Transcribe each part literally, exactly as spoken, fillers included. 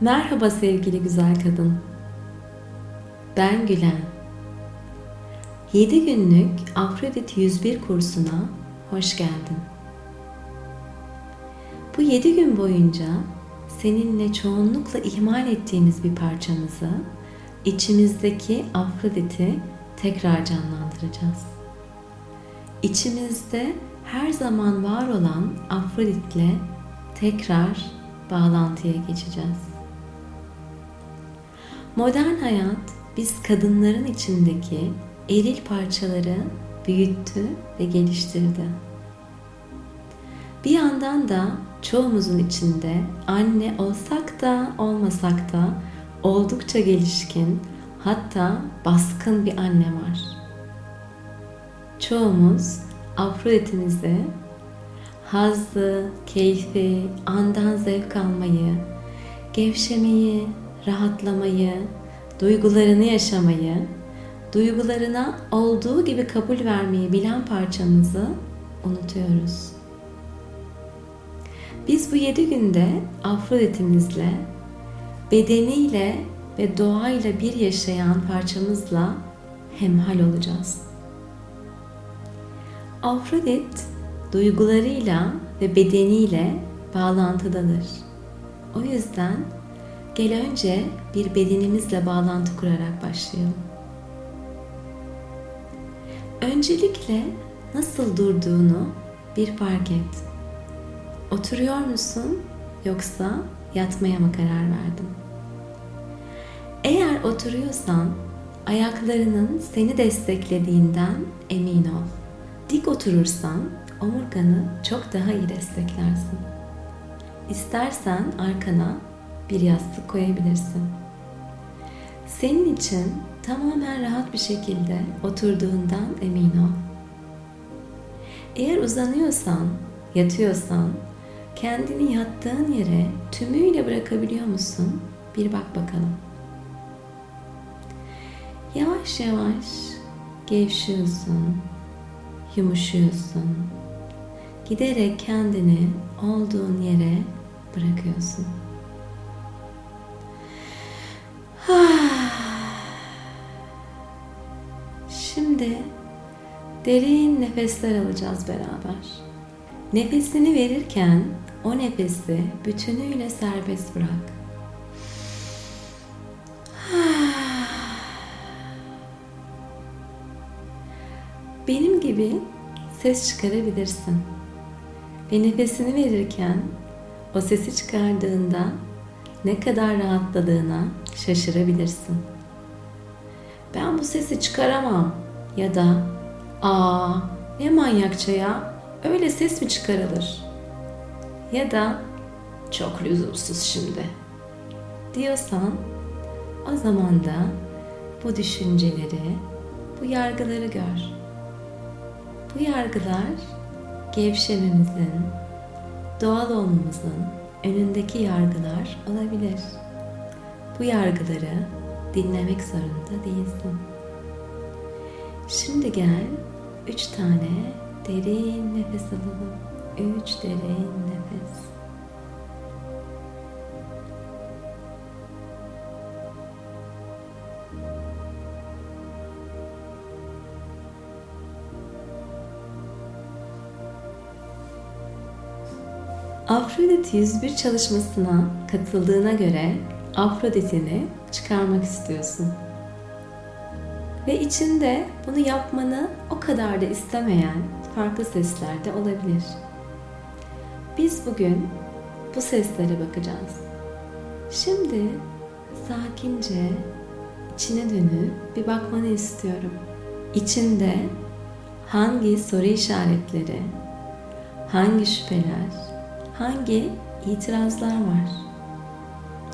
Merhaba sevgili güzel kadın. Ben Gülen. yedi günlük Afrodit yüz bir kursuna hoş geldin. Bu yedi gün boyunca seninle çoğunlukla ihmal ettiğimiz bir parçamızı, içimizdeki Afrodit'i tekrar canlandıracağız. İçimizde her zaman var olan Afrodit'le tekrar bağlantıya geçeceğiz. Modern hayat biz kadınların içindeki eril parçaları büyüttü ve geliştirdi. Bir yandan da çoğumuzun içinde anne olsak da olmasak da oldukça gelişkin, hatta baskın bir anne var. Çoğumuz Afrodit'imizi, hazzı, keyfi, andan zevk almayı, gevşemeyi, rahatlamayı, duygularını yaşamayı, duygularına olduğu gibi kabul vermeyi bilen parçamızı unutuyoruz. Biz bu yedi günde Afrodit'imizle, bedeniyle ve doğayla bir yaşayan parçamızla hemhal olacağız. Afrodit duygularıyla ve bedeniyle bağlantıdadır. O yüzden gel önce bir bedenimizle bağlantı kurarak başlayalım. Öncelikle nasıl durduğunu bir fark et. Oturuyor musun yoksa yatmaya mı karar verdin? Eğer oturuyorsan ayaklarının seni desteklediğinden emin ol. Dik oturursan omurganı çok daha iyi desteklersin. İstersen arkana bir yastık koyabilirsin. Senin için tamamen rahat bir şekilde oturduğundan emin ol. Eğer uzanıyorsan, yatıyorsan, kendini yattığın yere tümüyle bırakabiliyor musun? Bir bak bakalım. Yavaş yavaş gevşiyorsun, yumuşuyorsun. Giderek kendini olduğun yere bırakıyorsun. Şimdi derin nefesler alacağız beraber. Nefesini verirken o nefesi bütünüyle serbest bırak. Benim gibi ses çıkarabilirsin. Ve nefesini verirken o sesi çıkardığında ne kadar rahatladığına şaşırabilirsin. Ben bu sesi çıkaramam ya da aa ne manyakça ya, öyle ses mi çıkarılır? Ya da çok lüzumsuz şimdi diyorsan, o zaman da bu düşünceleri, bu yargıları gör. Bu yargılar gevşememizin, doğal olmamızın önündeki yargılar olabilir. Bu yargıları dinlemek zorunda değilsin. Şimdi gel üç tane derin nefes alalım. Üç derin nefes. Afrodit yüz bir çalışmasına katıldığına göre Afrodit'ini çıkarmak istiyorsun. Ve içinde bunu yapmanı o kadar da istemeyen farklı sesler de olabilir. Biz bugün bu seslere bakacağız. Şimdi sakince içine dönüp bir bakmanı istiyorum. İçinde hangi soru işaretleri, hangi şüpheler, hangi itirazlar var?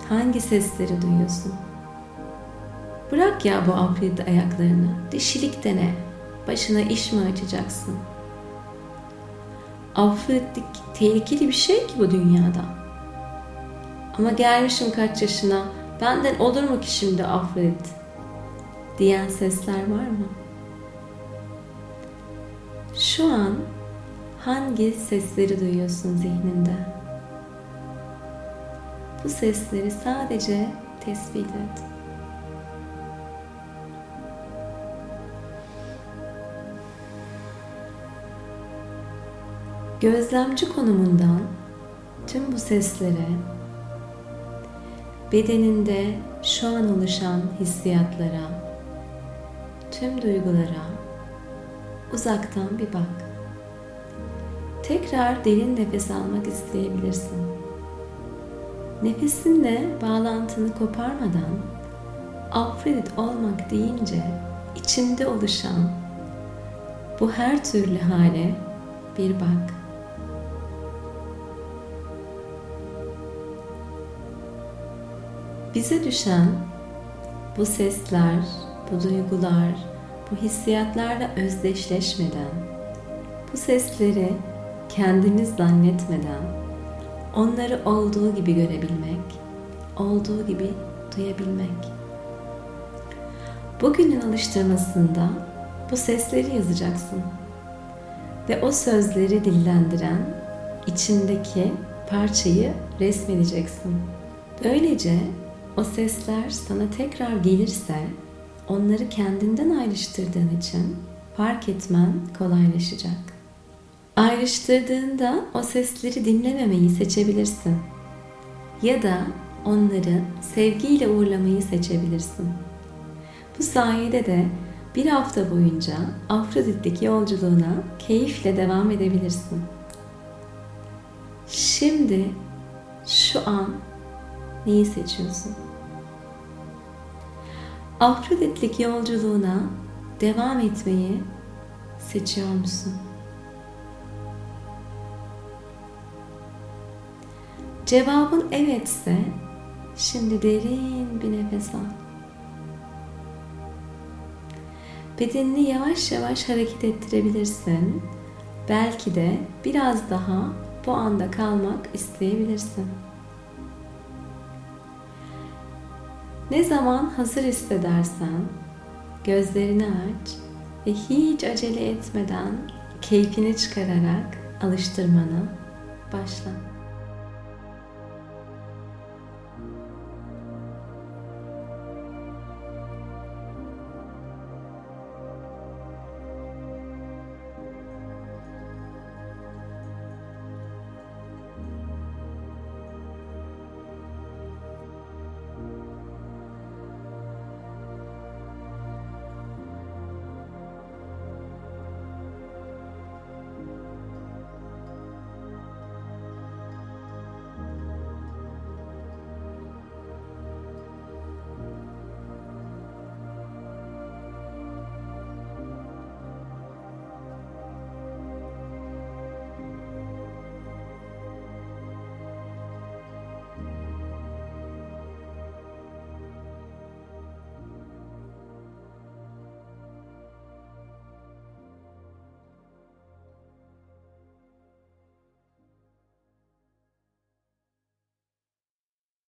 Hangi sesleri duyuyorsun? Bırak ya bu Afrodit ayaklarını. Dişilik de ne? Başına iş mi açacaksın? Afroditlik tehlikeli bir şey ki bu dünyada. Ama gelmişim kaç yaşına, benden olur mu ki şimdi Afrodit? Diyen sesler var mı? Şu an hangi sesleri duyuyorsun zihninde? Bu sesleri sadece tespit et. Gözlemci konumundan tüm bu seslere, bedeninde şu an oluşan hissiyatlara, tüm duygulara uzaktan bir bak. Tekrar derin nefes almak isteyebilirsin. Nefesinle bağlantını koparmadan Afrodit olmak deyince içinde oluşan bu her türlü hale bir bak. Bize düşen bu sesler, bu duygular, bu hissiyatlarla özdeşleşmeden, bu sesleri kendimiz zannetmeden onları olduğu gibi görebilmek, olduğu gibi duyabilmek. Bugünün alıştırmasında bu sesleri yazacaksın ve o sözleri dillendiren içindeki parçayı resmedeceksin. Böylece o sesler sana tekrar gelirse onları kendinden ayrıştırdığın için fark etmen kolaylaşacak. Ayrıştırdığında o sesleri dinlememeyi seçebilirsin. Ya da onları sevgiyle uğurlamayı seçebilirsin. Bu sayede de bir hafta boyunca Afrodit'teki yolculuğuna keyifle devam edebilirsin. Şimdi şu an neyi seçiyorsun? Afrodit'lik yolculuğuna devam etmeyi seçiyor musun? Cevabın evetse, şimdi derin bir nefes al. Bedenini yavaş yavaş hareket ettirebilirsin. Belki de biraz daha bu anda kalmak isteyebilirsin. Ne zaman hazır hissedersen, gözlerini aç ve hiç acele etmeden keyfini çıkararak alıştırmana başla.